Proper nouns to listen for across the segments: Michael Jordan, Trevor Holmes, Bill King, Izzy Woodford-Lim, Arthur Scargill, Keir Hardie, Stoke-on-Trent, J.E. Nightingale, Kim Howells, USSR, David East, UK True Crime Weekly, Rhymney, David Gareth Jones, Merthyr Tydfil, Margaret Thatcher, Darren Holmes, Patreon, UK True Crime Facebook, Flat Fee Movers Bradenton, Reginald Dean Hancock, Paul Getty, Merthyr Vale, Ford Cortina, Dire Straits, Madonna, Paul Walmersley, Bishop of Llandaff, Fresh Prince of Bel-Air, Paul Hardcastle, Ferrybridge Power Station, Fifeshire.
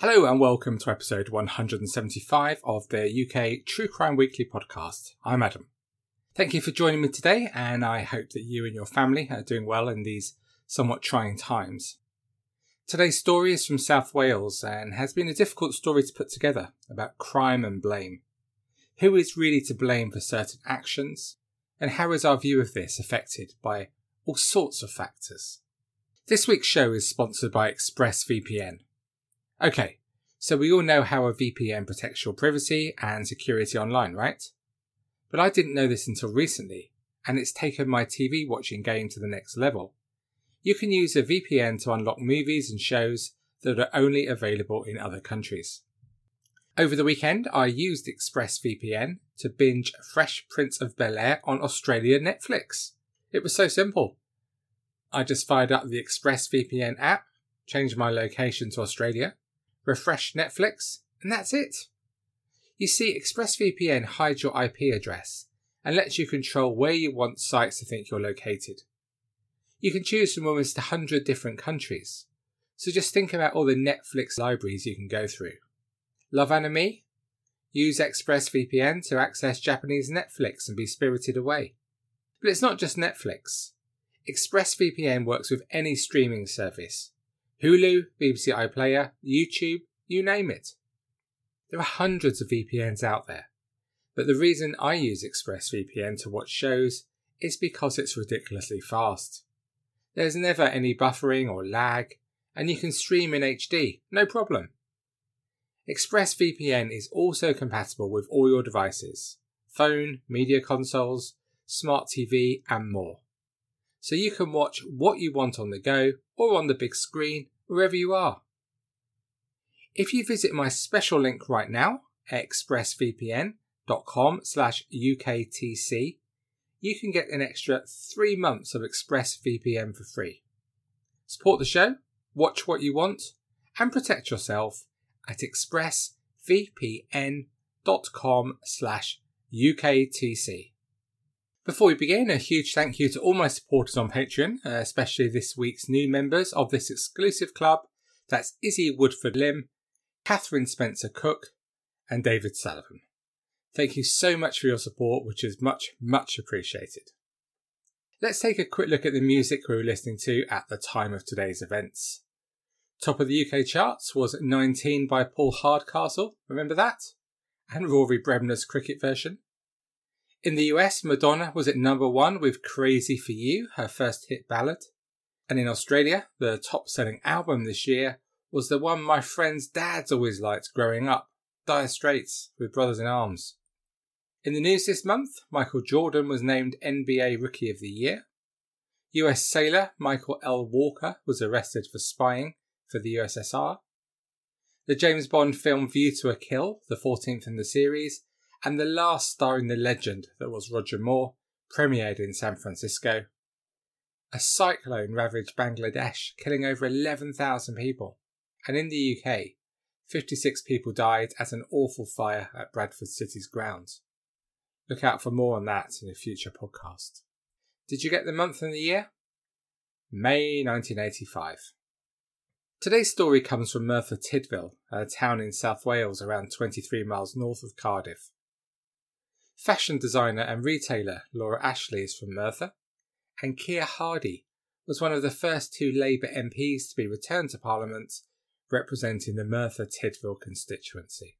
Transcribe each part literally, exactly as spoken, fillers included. Hello and welcome to episode one hundred seventy-five of the U K True Crime Weekly podcast. I'm Adam. Thank you for joining me today, and I hope that you and your family are doing well in these somewhat trying times. Today's story is from South Wales and has been a difficult story to put together about crime and blame. Who is really to blame for certain actions, and how is our view of this affected by all sorts of factors? This week's show is sponsored by ExpressVPN. Okay, so we all know how a V P N protects your privacy and security online, right? But I didn't know this until recently, and it's taken my T V watching game to the next level. You can use a V P N to unlock movies and shows that are only available in other countries. Over the weekend, I used ExpressVPN to binge Fresh Prince of Bel-Air on Australian Netflix. It was so simple. I just fired up the ExpressVPN app, changed my location to Australia, refresh Netflix, and that's it. You see, ExpressVPN hides your I P address and lets you control where you want sites to think you're located. You can choose from almost one hundred different countries, so just think about all the Netflix libraries you can go through. Love anime? Use ExpressVPN to access Japanese Netflix and be spirited away. But it's not just Netflix. ExpressVPN works with any streaming service. Hulu, B B C iPlayer, YouTube, you name it. There are hundreds of V P Ns out there, but the reason I use ExpressVPN to watch shows is because it's ridiculously fast. There's never any buffering or lag, and you can stream in H D, no problem. ExpressVPN is also compatible with all your devices, phone, media consoles, smart T V, and more. So you can watch what you want on the go or on the big screen, wherever you are. If you visit my special link right now, expressvpn.com slash UKTC, you can get an extra three months of ExpressVPN for free. Support the show, watch what you want, and protect yourself at expressvpn.com slash UKTC. Before we begin, a huge thank you to all my supporters on Patreon, especially this week's new members of this exclusive club. That's Izzy Woodford-Lim, Catherine Spencer-Cook, and David Sullivan. Thank you so much for your support, which is much, much appreciated. Let's take a quick look at the music we were listening to at the time of today's events. Top of the U K charts was nineteen by Paul Hardcastle, remember that? And Rory Bremner's cricket version. In the U S, Madonna was at number one with Crazy For You, her first hit ballad. And in Australia, the top-selling album this year was the one my friend's dads always liked growing up, Dire Straits with Brothers in Arms. In the news this month, Michael Jordan was named N B A Rookie of the Year. U S sailor Michael L. Walker was arrested for spying for the U S S R. The James Bond film View to a Kill, the fourteenth in the series, and the last starring the legend that was Roger Moore, premiered in San Francisco. A cyclone ravaged Bangladesh, killing over eleven thousand people. And in the U K, fifty-six people died at an awful fire at Bradford City's grounds. Look out for more on that in a future podcast. Did you get the month and the year? May nineteen eighty-five. Today's story comes from Merthyr Tydfil, a town in South Wales around twenty-three miles north of Cardiff. Fashion designer and retailer Laura Ashley is from Merthyr, and Keir Hardie was one of the first two Labour M Ps to be returned to Parliament representing the Merthyr Tydfil constituency.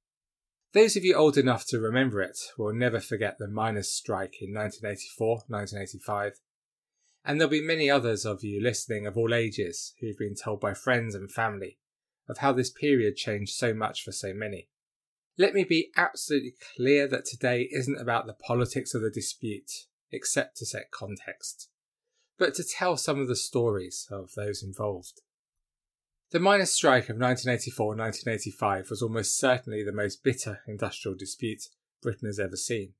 Those of you old enough to remember it will never forget the miners' strike in nineteen eighty-four nineteen eighty-five, and there'll be many others of you listening of all ages who've been told by friends and family of how this period changed so much for so many. Let me be absolutely clear that today isn't about the politics of the dispute, except to set context, but to tell some of the stories of those involved. The miners' strike of nineteen eighty-four nineteen eighty-five was almost certainly the most bitter industrial dispute Britain has ever seen.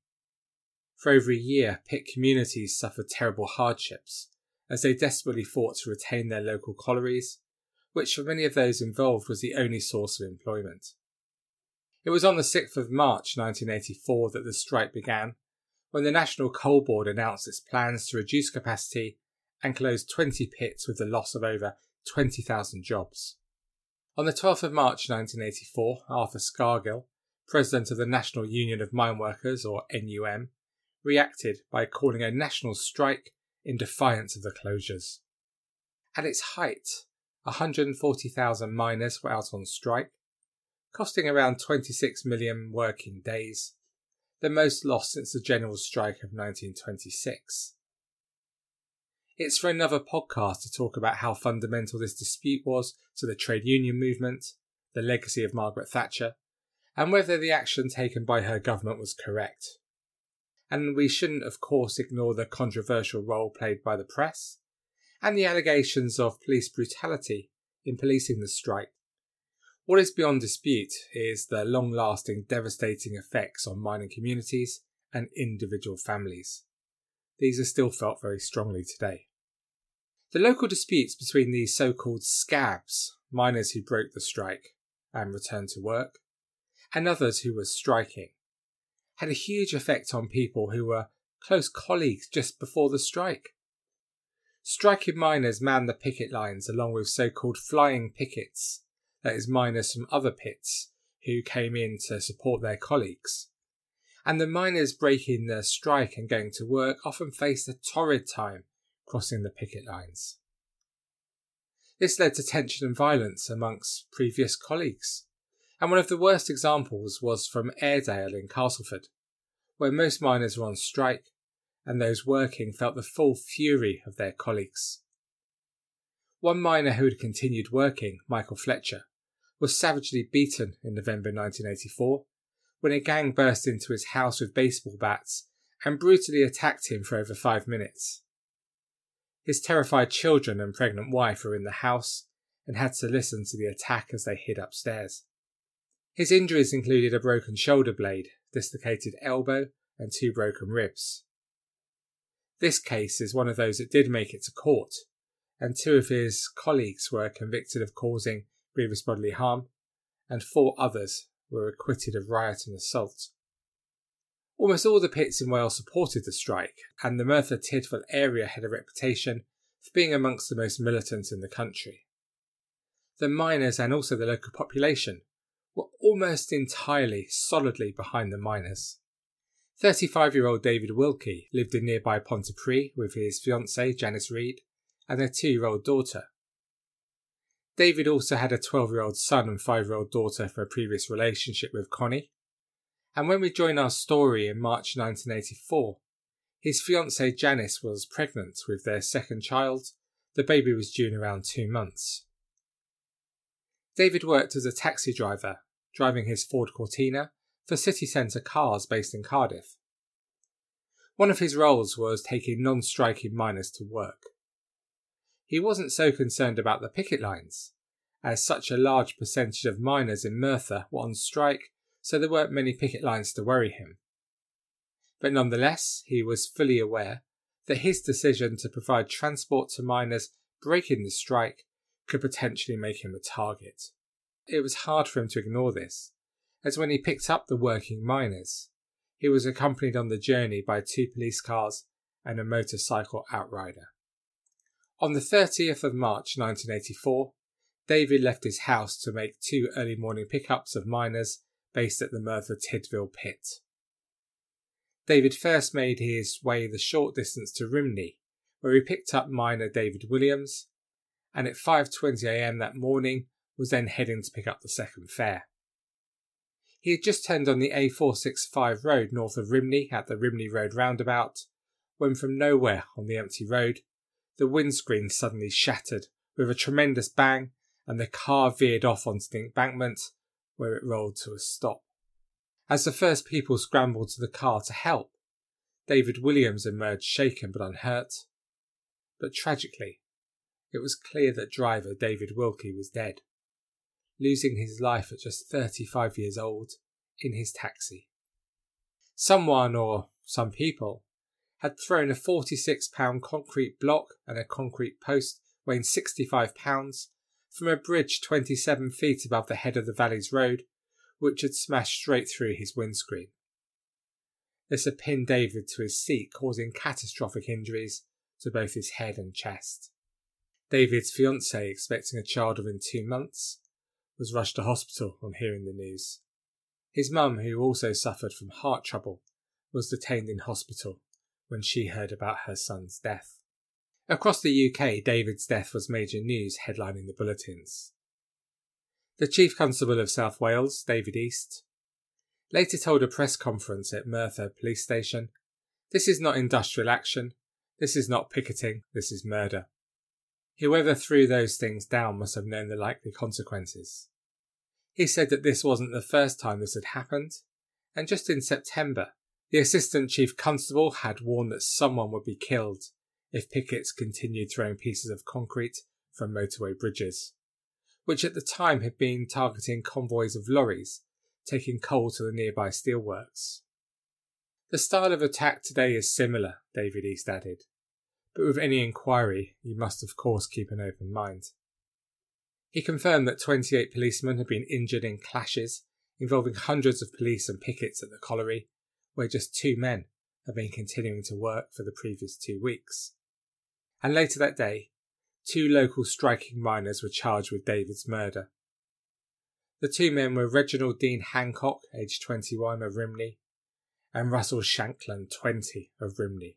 For over a year, pit communities suffered terrible hardships as they desperately fought to retain their local collieries, which for many of those involved was the only source of employment. It was on the sixth of March nineteen eighty-four that the strike began, when the National Coal Board announced its plans to reduce capacity and close twenty pits with the loss of over twenty thousand jobs. On the twelfth of March nineteen eighty-four, Arthur Scargill, President of the National Union of Mineworkers, or N U M, reacted by calling a national strike in defiance of the closures. At its height, one hundred forty thousand miners were out on strike, costing around twenty-six million working days, the most lost since the general strike of nineteen twenty-six. It's for another podcast to talk about how fundamental this dispute was to the trade union movement, the legacy of Margaret Thatcher, and whether the action taken by her government was correct. And we shouldn't, of course, ignore the controversial role played by the press and the allegations of police brutality in policing the strike. What is beyond dispute is the long-lasting, devastating effects on mining communities and individual families. These are still felt very strongly today. The local disputes between these so-called scabs, miners who broke the strike and returned to work, and others who were striking, had a huge effect on people who were close colleagues just before the strike. Striking miners manned the picket lines along with so-called flying pickets, that is, miners from other pits who came in to support their colleagues. And the miners breaking their strike and going to work often faced a torrid time crossing the picket lines. This led to tension and violence amongst previous colleagues, and one of the worst examples was from Airedale in Castleford, where most miners were on strike, and those working felt the full fury of their colleagues. One miner who had continued working, Michael Fletcher, was savagely beaten in November nineteen eighty-four, when a gang burst into his house with baseball bats and brutally attacked him for over five minutes. His terrified children and pregnant wife were in the house and had to listen to the attack as they hid upstairs. His injuries included a broken shoulder blade, dislocated elbow, and two broken ribs. This case is one of those that did make it to court, and two of his colleagues were convicted of causing grievous bodily harm, and four others were acquitted of riot and assault. Almost all the pits in Wales supported the strike, and the Merthyr Tydfil area had a reputation for being amongst the most militant in the country. The miners and also the local population were almost entirely solidly behind the miners. thirty-five-year-old David Wilkie lived in nearby Pontypridd with his fiancée Janice Reid and their two-year-old daughter. David also had a twelve-year-old son and five-year-old daughter from a previous relationship with Connie. And when we join our story in March nineteen eighty-four, his fiancée Janice was pregnant with their second child. The baby was due in around two months. David worked as a taxi driver, driving his Ford Cortina for city centre Cars based in Cardiff. One of his roles was taking non-striking miners to work. He wasn't so concerned about the picket lines, as such a large percentage of miners in Merthyr were on strike, so there weren't many picket lines to worry him. But nonetheless, he was fully aware that his decision to provide transport to miners breaking the strike could potentially make him a target. It was hard for him to ignore this, as when he picked up the working miners, he was accompanied on the journey by two police cars and a motorcycle outrider. On the thirtieth of March nineteen eighty-four, David left his house to make two early morning pickups of miners based at the Merthyr Tydfil pit. David first made his way the short distance to Rhymney, where he picked up miner David Williams, and at five twenty a m that morning was then heading to pick up the second fare. He had just turned on the A four sixty-five road north of Rhymney at the Rhymney Road roundabout, when from nowhere on the empty road, the windscreen suddenly shattered with a tremendous bang and the car veered off onto the embankment, where it rolled to a stop. As the first people scrambled to the car to help, David Williams emerged shaken but unhurt. But tragically, it was clear that driver David Wilkie was dead, losing his life at just thirty-five years old in his taxi. Someone, or some people, had thrown a forty-six pound concrete block and a concrete post weighing sixty-five pounds from a bridge twenty-seven feet above the head of the valley's road, which had smashed straight through his windscreen. This had pinned David to his seat, causing catastrophic injuries to both his head and chest. David's fiancée, expecting a child within two months, was rushed to hospital on hearing the news. His mum, who also suffered from heart trouble, was detained in hospital when she heard about her son's death. Across the U K, David's death was major news headlining the bulletins. The Chief Constable of South Wales, David East, later told a press conference at Merthyr Police Station, "This is not industrial action, this is not picketing, this is murder. Whoever threw those things down must have known the likely consequences." He said that this wasn't the first time this had happened, and just in September, the Assistant Chief Constable had warned that someone would be killed if pickets continued throwing pieces of concrete from motorway bridges, which at the time had been targeting convoys of lorries taking coal to the nearby steelworks. "The style of attack today is similar," David East added, "but with any inquiry, you must of course keep an open mind." He confirmed that twenty-eight policemen had been injured in clashes involving hundreds of police and pickets at the colliery, where just two men had been continuing to work for the previous two weeks. And later that day, two local striking miners were charged with David's murder. The two men were Reginald Dean Hancock, aged twenty-one, of Rhymney, and Russell Shankland, twenty, of Rhymney.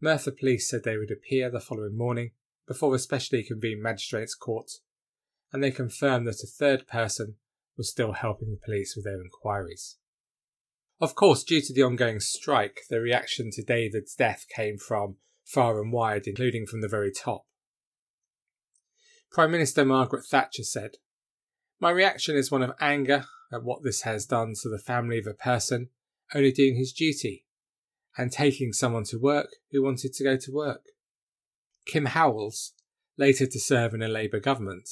Merthyr Police said they would appear the following morning before a specially convened magistrates' court, and they confirmed that a third person was still helping the police with their inquiries. Of course, due to the ongoing strike, the reaction to David's death came from far and wide, including from the very top. Prime Minister Margaret Thatcher said, "My reaction is one of anger at what this has done to the family of a person only doing his duty and taking someone to work who wanted to go to work." Kim Howells, later to serve in a Labour government,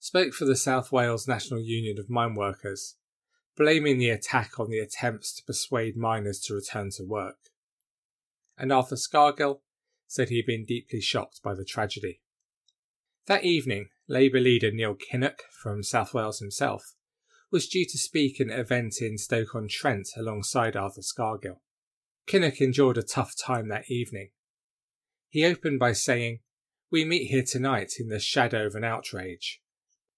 spoke for the South Wales National Union of Mineworkers, blaming the attack on the attempts to persuade miners to return to work. And Arthur Scargill said he had been deeply shocked by the tragedy. That evening, Labour leader Neil Kinnock, from South Wales himself, was due to speak at an event in Stoke-on-Trent alongside Arthur Scargill. Kinnock endured a tough time that evening. He opened by saying, "We meet here tonight in the shadow of an outrage."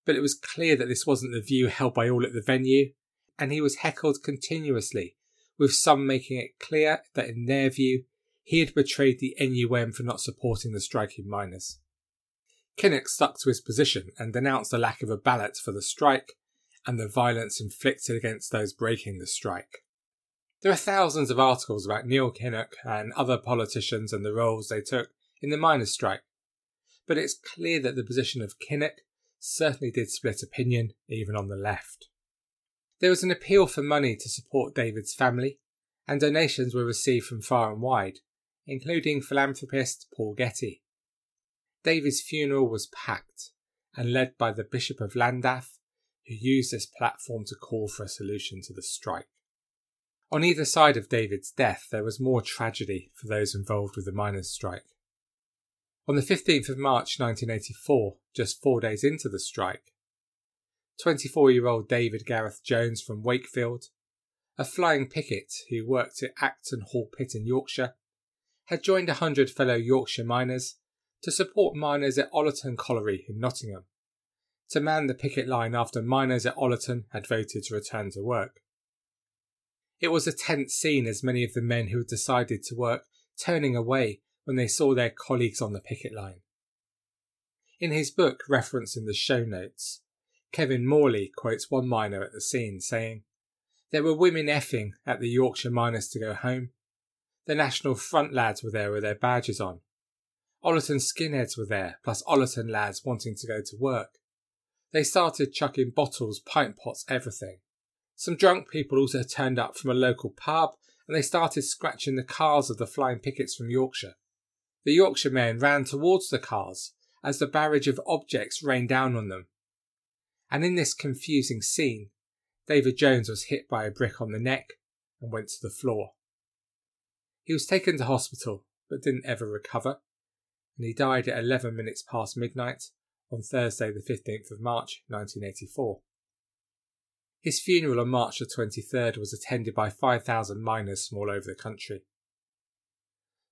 But it was clear that this wasn't the view held by all at the venue, and he was heckled continuously, with some making it clear that in their view, he had betrayed the N U M for not supporting the striking miners. Kinnock stuck to his position and denounced the lack of a ballot for the strike and the violence inflicted against those breaking the strike. There are thousands of articles about Neil Kinnock and other politicians and the roles they took in the miners' strike, but it's clear that the position of Kinnock certainly did split opinion, even on the left. There was an appeal for money to support David's family, and donations were received from far and wide, including philanthropist Paul Getty. David's funeral was packed and led by the Bishop of Llandaff, who used this platform to call for a solution to the strike. On either side of David's death, there was more tragedy for those involved with the miners' strike. On the fifteenth of March nineteen eighty-four, just four days into the strike, twenty-four-year-old David Gareth Jones from Wakefield, a flying picket who worked at Acton Hall Pit in Yorkshire, had joined a hundred fellow Yorkshire miners to support miners at Ollerton Colliery in Nottingham, to man the picket line after miners at Ollerton had voted to return to work. It was a tense scene as many of the men who had decided to work turning away when they saw their colleagues on the picket line. In his book referenced in the show notes, Kevin Morley quotes one miner at the scene saying, "There were women effing at the Yorkshire miners to go home. The National Front lads were there with their badges on. Ollerton skinheads were there, plus Ollerton lads wanting to go to work. They started chucking bottles, pint pots, everything. Some drunk people also turned up from a local pub and they started scratching the cars of the flying pickets from Yorkshire. The Yorkshire men ran towards the cars as the barrage of objects rained down on them. And in this confusing scene, David Jones was hit by a brick on the neck and went to the floor. He was taken to hospital but didn't ever recover, and he died at eleven minutes past midnight on Thursday the fifteenth of March nineteen eighty-four. His funeral on March the twenty-third was attended by five thousand miners from all over the country.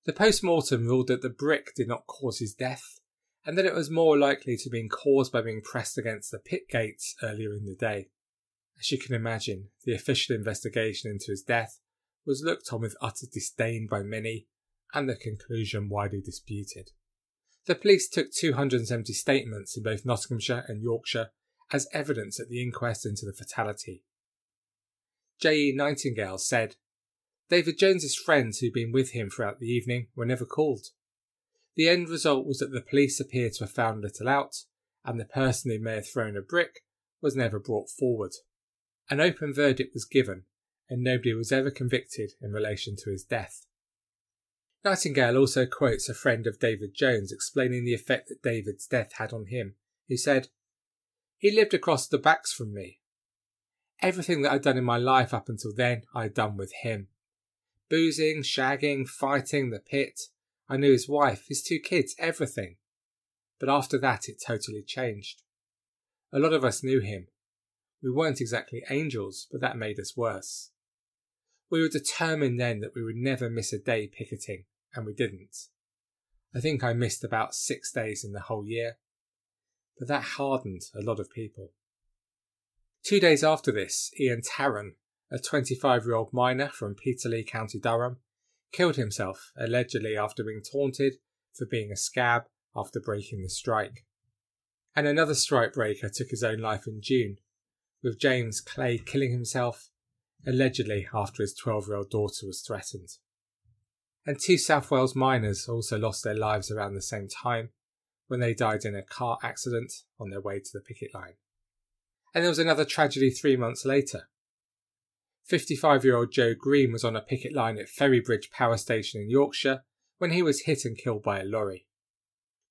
The post-mortem ruled that the brick did not cause his death, and that it was more likely to have been caused by being pressed against the pit gates earlier in the day. As you can imagine, the official investigation into his death was looked on with utter disdain by many, and the conclusion widely disputed. The police took two hundred seventy statements in both Nottinghamshire and Yorkshire as evidence at the inquest into the fatality. J E Nightingale said, "David Jones's friends who'd been with him throughout the evening were never called. The end result was that the police appeared to have found little out, and the person who may have thrown a brick was never brought forward. An open verdict was given, and nobody was ever convicted in relation to his death." Nightingale also quotes a friend of David Jones explaining the effect that David's death had on him, who said, "He lived across the backs from me. Everything that I'd done in my life up until then, I'd done with him. Boozing, shagging, fighting, the pit. I knew his wife, his two kids, everything. But after that, it totally changed. A lot of us knew him. We weren't exactly angels, but that made us worse. We were determined then that we would never miss a day picketing, and we didn't. I think I missed about six days in the whole year. But that hardened a lot of people." Two days after this, Ian Tarran, a twenty-five-year-old miner from Peterlee, County Durham, killed himself, allegedly after being taunted for being a scab after breaking the strike. And another strike breaker took his own life in June, with James Clay killing himself, allegedly after his twelve-year-old daughter was threatened. And two South Wales miners also lost their lives around the same time, when they died in a car accident on their way to the picket line. And there was another tragedy three months later. fifty-five-year-old Joe Green was on a picket line at Ferrybridge Power Station in Yorkshire when he was hit and killed by a lorry.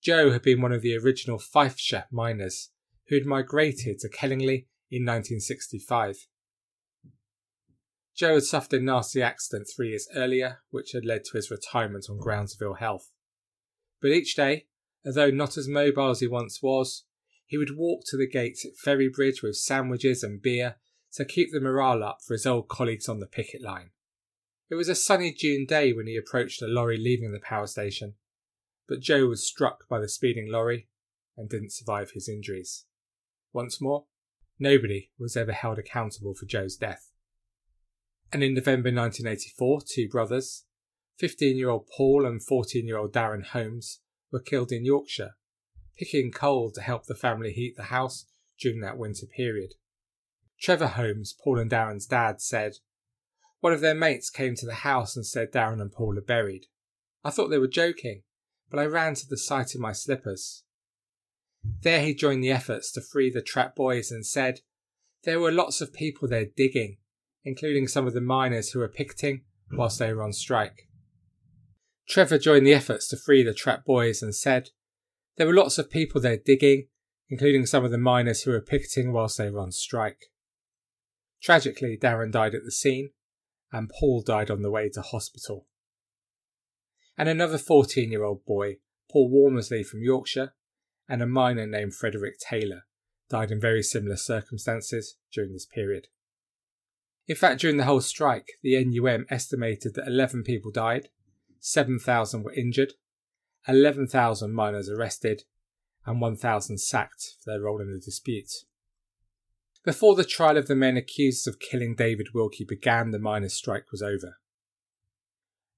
Joe had been one of the original Fifeshire miners who had migrated to Kellingley in nineteen sixty-five. Joe had suffered a nasty accident three years earlier, which had led to his retirement on grounds of ill health. But each day, although not as mobile as he once was, he would walk to the gates at Ferrybridge with sandwiches and beer to keep the morale up for his old colleagues on the picket line. It was a sunny June day when he approached a lorry leaving the power station, but Joe was struck by the speeding lorry and didn't survive his injuries. Once more, nobody was ever held accountable for Joe's death. And in November nineteen eighty-four, two brothers, fifteen-year-old Paul and fourteen-year-old Darren Holmes, were killed in Yorkshire, picking coal to help the family heat the house during that winter period. Trevor Holmes, Paul and Darren's dad, said, "One of their mates came to the house and said Darren and Paul are buried. I thought they were joking, but I ran to the site in my slippers. There he joined the efforts to free the trapped boys and said, there were lots of people there digging, including some of the miners who were picketing whilst they were on strike. Trevor joined the efforts to free the trapped boys and said, there were lots of people there digging, including some of the miners who were picketing whilst they were on strike. Tragically, Darren died at the scene, and Paul died on the way to hospital." And another fourteen-year-old boy, Paul Walmersley from Yorkshire, and a miner named Frederick Taylor, died in very similar circumstances during this period. In fact, during the whole strike, the N U M estimated that eleven people died, seven thousand were injured, eleven thousand miners arrested, and one thousand sacked for their role in the dispute. Before the trial of the men accused of killing David Wilkie began, the miners' strike was over.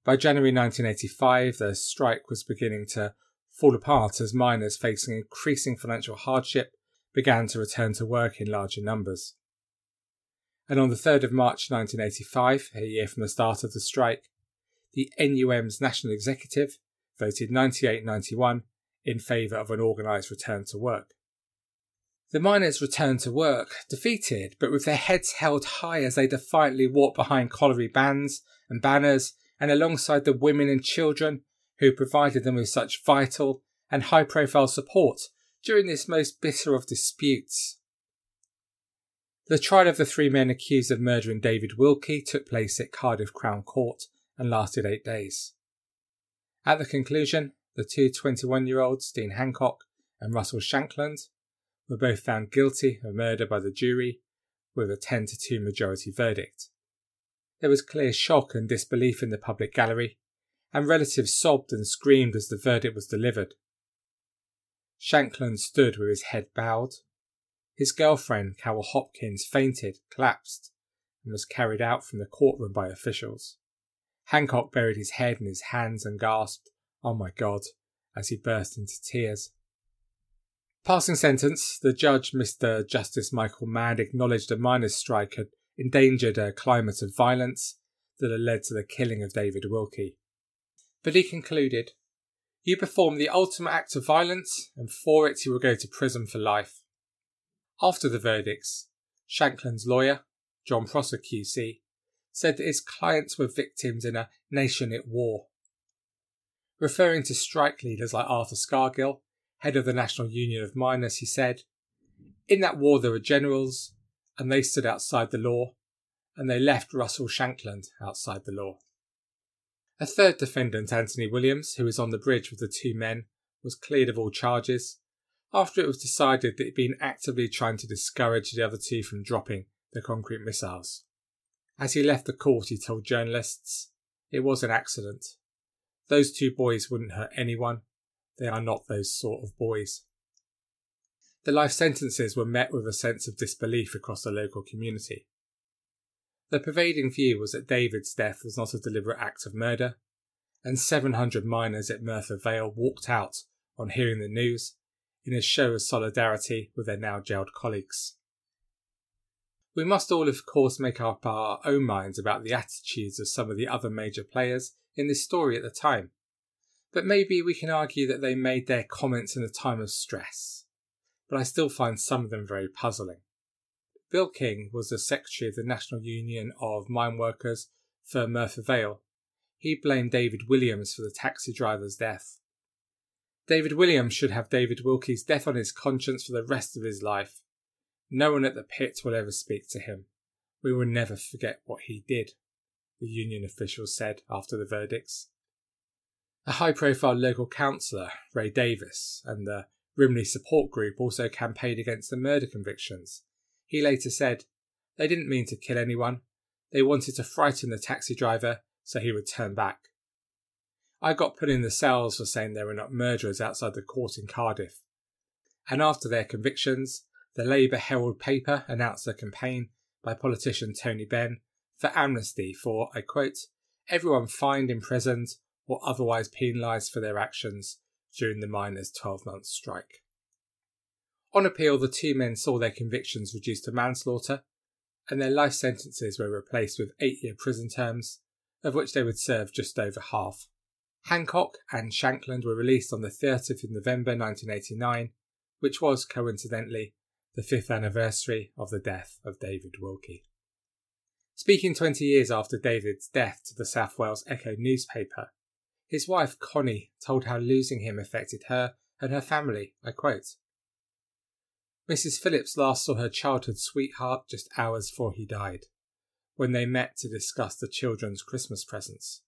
By January nineteen eighty-five, the strike was beginning to fall apart as miners facing increasing financial hardship began to return to work in larger numbers. And on the third of March nineteen eighty-five, a year from the start of the strike, the N U M's National Executive voted ninety-eight ninety-one in favour of an organised return to work. The miners returned to work, defeated, but with their heads held high as they defiantly walked behind colliery bands and banners and alongside the women and children who provided them with such vital and high-profile support during this most bitter of disputes. The trial of the three men accused of murdering David Wilkie took place at Cardiff Crown Court and lasted eight days. At the conclusion, the two twenty-one-year-olds, Dean Hancock and Russell Shankland, were both found guilty of murder by the jury with a ten to two majority verdict. There was clear shock and disbelief in the public gallery, and relatives sobbed and screamed as the verdict was delivered. Shankland stood with his head bowed. His girlfriend, Cowell Hopkins, fainted, collapsed, and was carried out from the courtroom by officials. Hancock buried his head in his hands and gasped, "Oh my God," as he burst into tears. Passing sentence, the judge, Mister Justice Michael Mann, acknowledged a miners' strike had endangered a climate of violence that had led to the killing of David Wilkie. But he concluded, "You performed the ultimate act of violence, and for it you will go to prison for life." After the verdicts, Shankland's lawyer, John Prosser Q C, said that his clients were victims in a nation at war. Referring to strike leaders like Arthur Scargill, head of the National Union of Miners, he said, "In that war there were generals, and they stood outside the law, and they left Russell Shankland outside the law." A third defendant, Anthony Williams, who was on the bridge with the two men, was cleared of all charges, after it was decided that he'd been actively trying to discourage the other two from dropping the concrete missiles. As he left the court, he told journalists, "It was an accident. Those two boys wouldn't hurt anyone. They are not those sort of boys." The life sentences were met with a sense of disbelief across the local community. The pervading view was that David's death was not a deliberate act of murder, and seven hundred miners at Merthyr Vale walked out on hearing the news in a show of solidarity with their now jailed colleagues. We must all, of course, make up our own minds about the attitudes of some of the other major players in this story at the time, but maybe we can argue that they made their comments in a time of stress, but I still find some of them very puzzling. Bill King was the secretary of the National Union of Mineworkers for Merthyr Vale. He blamed David Williams for the taxi driver's death. David Williams should have David Wilkie's death on his conscience for the rest of his life. No one at the pit will ever speak to him. We will never forget what he did, the union officials said after the verdicts. A high-profile local councillor, Ray Davis, and the Rhymney support group also campaigned against the murder convictions. He later said, "They didn't mean to kill anyone. They wanted to frighten the taxi driver so he would turn back. I got put in the cells for saying there were not murderers outside the court in Cardiff." And after their convictions, the Labour Herald paper announced a campaign by politician Tony Benn for amnesty for, I quote, "everyone fined, imprisoned or otherwise penalised for their actions during the miners' twelve-month strike." On appeal, the two men saw their convictions reduced to manslaughter, and their life sentences were replaced with eight-year prison terms, of which they would serve just over half. Hancock and Shankland were released on the thirtieth of November nineteen eighty-nine, which was, coincidentally, the fifth anniversary of the death of David Wilkie. Speaking twenty years after David's death to the South Wales Echo newspaper, his wife Connie told how losing him affected her and her family, I quote, "Missus Phillips last saw her childhood sweetheart just hours before he died, when they met to discuss the children's Christmas presents.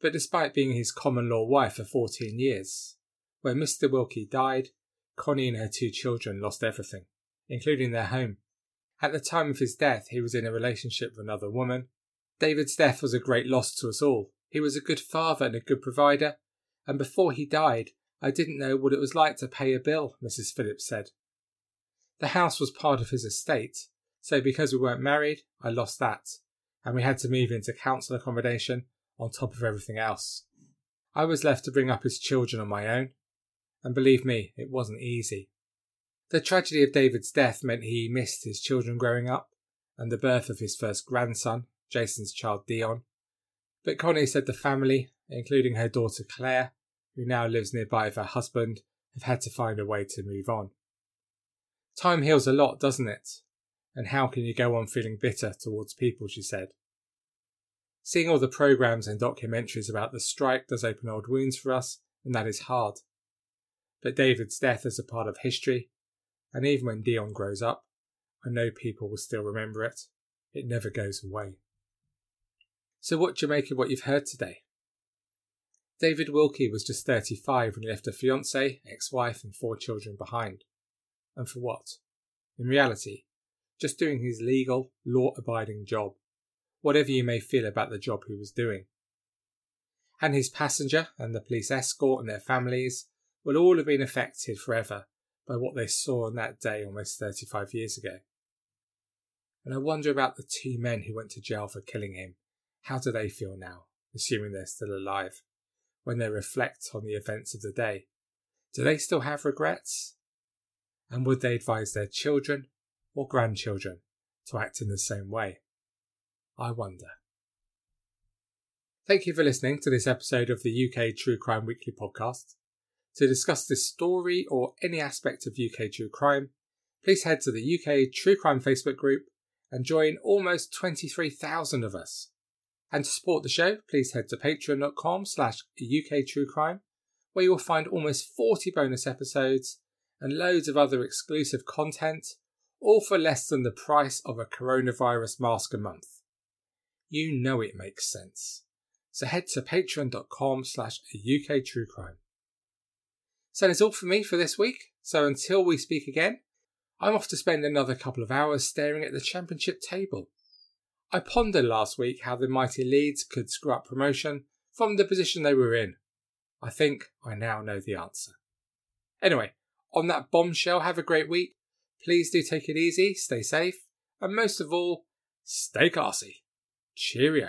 But despite being his common-law wife for fourteen years, when Mister Wilkie died, Connie and her two children lost everything, including their home. At the time of his death, he was in a relationship with another woman. David's death was a great loss to us all. He was a good father and a good provider, and before he died, I didn't know what it was like to pay a bill," Missus Phillips said. "The house was part of his estate, so because we weren't married, I lost that, and we had to move into council accommodation on top of everything else. I was left to bring up his children on my own, and believe me, it wasn't easy. The tragedy of David's death meant he missed his children growing up and the birth of his first grandson, Jason's child Dion. But Connie said the family, including her daughter Claire, who now lives nearby with her husband, have had to find a way to move on. Time heals a lot, doesn't it? And how can you go on feeling bitter towards people, she said. Seeing all the programmes and documentaries about the strike does open old wounds for us, and that is hard. But David's death is a part of history, and even when Dion grows up, I know people will still remember it. It never goes away. So what do you make of what you've heard today? David Wilkie was just thirty-five when he left a fiancée, ex-wife and four children behind. And for what? In reality, just doing his legal, law-abiding job, whatever you may feel about the job he was doing. And his passenger and the police escort and their families will all have been affected forever by what they saw on that day almost thirty-five years ago. And I wonder about the two men who went to jail for killing him. How do they feel now, assuming they're still alive, when they reflect on the events of the day? Do they still have regrets? And would they advise their children or grandchildren to act in the same way? I wonder. Thank you for listening to this episode of the U K True Crime Weekly podcast. To discuss this story or any aspect of U K True Crime, please head to the U K True Crime Facebook group and join almost twenty-three thousand of us. And to support the show, please head to patreon.com slash uktruecrime, where you'll find almost forty bonus episodes and loads of other exclusive content, all for less than the price of a coronavirus mask a month. You know it makes sense. So head to patreon.com slash uktruecrime. So that's all for me for this week. So until we speak again, I'm off to spend another couple of hours staring at the championship table. I pondered last week how the mighty Leeds could screw up promotion from the position they were in. I think I now know the answer. Anyway, on that bombshell, have a great week. Please do take it easy, stay safe, and most of all, stay classy. Cheerio.